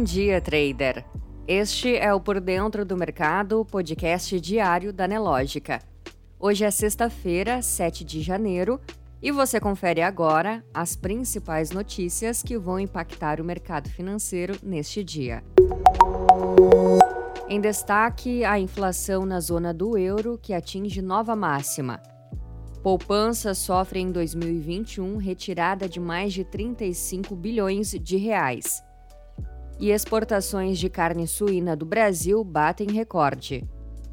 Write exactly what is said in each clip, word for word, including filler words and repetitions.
Bom dia, trader! Este é o Por Dentro do Mercado, podcast diário da Nelogica. Hoje é sexta-feira, sete de janeiro, e você confere agora as principais notícias que vão impactar o mercado financeiro neste dia. Em destaque, a inflação na zona do euro, que atinge nova máxima. Poupança sofre em dois mil e vinte e um retirada de mais de trinta e cinco bilhões de reais. E exportações de carne suína do Brasil batem recorde.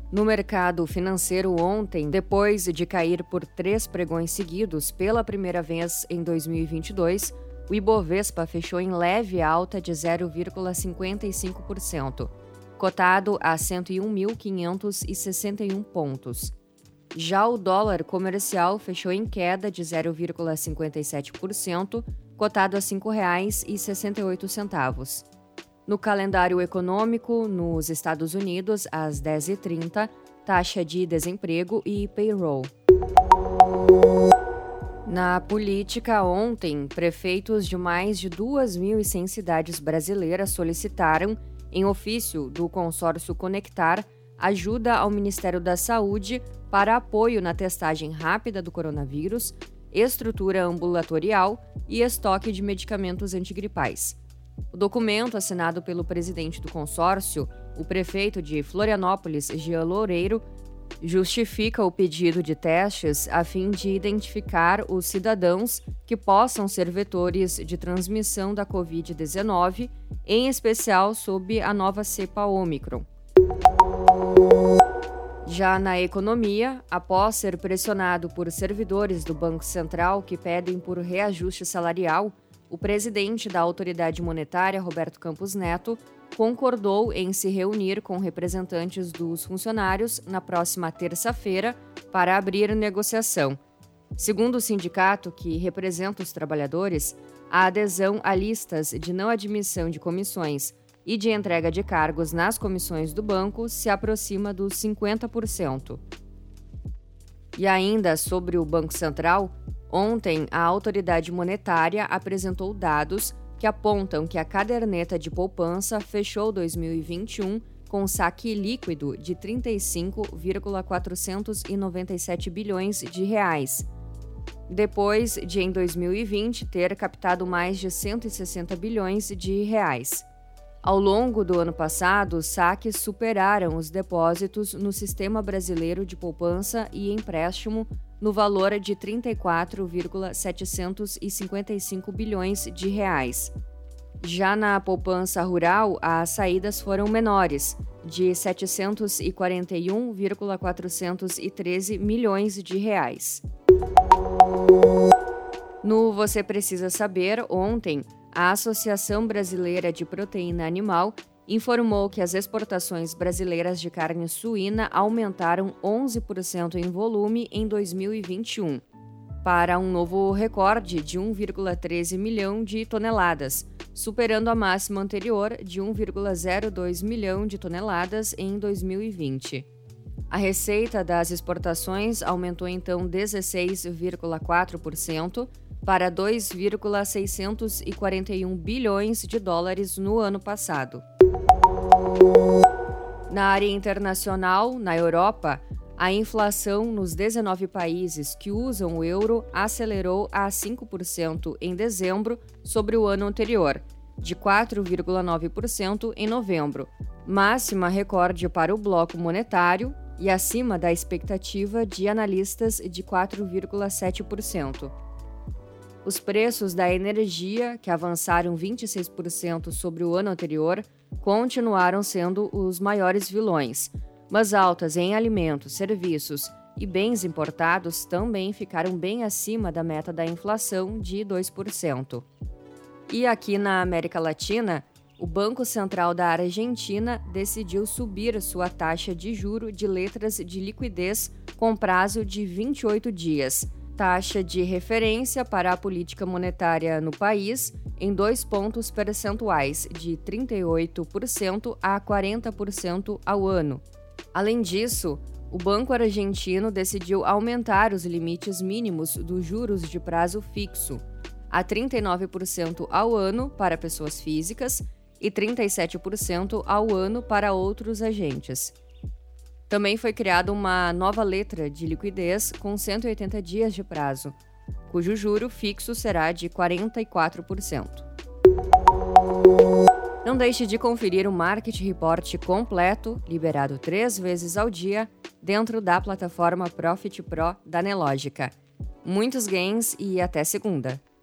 No mercado financeiro ontem, depois de cair por três pregões seguidos pela primeira vez em dois mil e vinte e dois, o Ibovespa fechou em leve alta de zero vírgula cinquenta e cinco por cento, cotado a cento e um mil quinhentos e sessenta e um pontos. Já o dólar comercial fechou em queda de zero vírgula cinquenta e sete por cento, cotado a cinco reais e sessenta e oito centavos. No calendário econômico, nos Estados Unidos, às dez e trinta, taxa de desemprego e payroll. Na política, ontem, prefeitos de mais de duas mil e cem cidades brasileiras solicitaram, em ofício do consórcio Conectar, ajuda ao Ministério da Saúde para apoio na testagem rápida do coronavírus, estrutura ambulatorial e estoque de medicamentos antigripais. O documento, assinado pelo presidente do consórcio, o prefeito de Florianópolis, Geraldo Loureiro, justifica o pedido de testes a fim de identificar os cidadãos que possam ser vetores de transmissão da covid dezenove, em especial sob a nova cepa Ômicron. Já na economia, após ser pressionado por servidores do Banco Central que pedem por reajuste salarial, o presidente da autoridade monetária, Roberto Campos Neto, concordou em se reunir com representantes dos funcionários na próxima terça-feira para abrir negociação. Segundo o sindicato, que representa os trabalhadores, a adesão a listas de não admissão de comissões e de entrega de cargos nas comissões do banco se aproxima dos cinquenta por cento. E ainda sobre o Banco Central, ontem, a autoridade monetária apresentou dados que apontam que a caderneta de poupança fechou dois mil e vinte e um com saque líquido de trinta e cinco vírgula quatrocentos e noventa e sete bilhões de reais, depois de, em dois mil e vinte, ter captado mais de cento e sessenta bilhões de reais. Ao longo do ano passado, os saques superaram os depósitos no Sistema Brasileiro de Poupança e Empréstimo no valor de trinta e quatro vírgula setecentos e cinquenta e cinco bilhões de reais. Já na poupança rural, as saídas foram menores, de setecentos e quarenta e um vírgula quatrocentos e treze milhões de reais. No Você Precisa Saber, ontem, a Associação Brasileira de Proteína Animal informou que as exportações brasileiras de carne suína aumentaram onze por cento em volume em dois mil e vinte e um, para um novo recorde de um vírgula treze milhão de toneladas, superando a máxima anterior de um vírgula zero dois milhão de toneladas em dois mil e vinte. A receita das exportações aumentou então dezesseis vírgula quatro por cento, para dois vírgula seiscentos e quarenta e um bilhões de dólares no ano passado. Na área internacional, na Europa, a inflação nos dezenove países que usam o euro acelerou a cinco por cento em dezembro sobre o ano anterior, de quatro vírgula nove por cento em novembro, máxima recorde para o bloco monetário e acima da expectativa de analistas de quatro vírgula sete por cento. Os preços da energia, que avançaram vinte e seis por cento sobre o ano anterior, continuaram sendo os maiores vilões, mas altas em alimentos, serviços e bens importados também ficaram bem acima da meta da inflação de dois por cento. E aqui na América Latina, o Banco Central da Argentina decidiu subir sua taxa de juro de letras de liquidez com prazo de vinte e oito dias, taxa de referência para a política monetária no país em dois pontos percentuais, de trinta e oito por cento a quarenta por cento ao ano. Além disso, o Banco Argentino decidiu aumentar os limites mínimos dos juros de prazo fixo a trinta e nove por cento ao ano para pessoas físicas e trinta e sete por cento ao ano para outros agentes. Também foi criada uma nova letra de liquidez com cento e oitenta dias de prazo, cujo juro fixo será de quarenta e quatro por cento. Não deixe de conferir o Market Report completo, liberado três vezes ao dia, dentro da plataforma Profit Pro da Nelogica. Muitos gains e até segunda!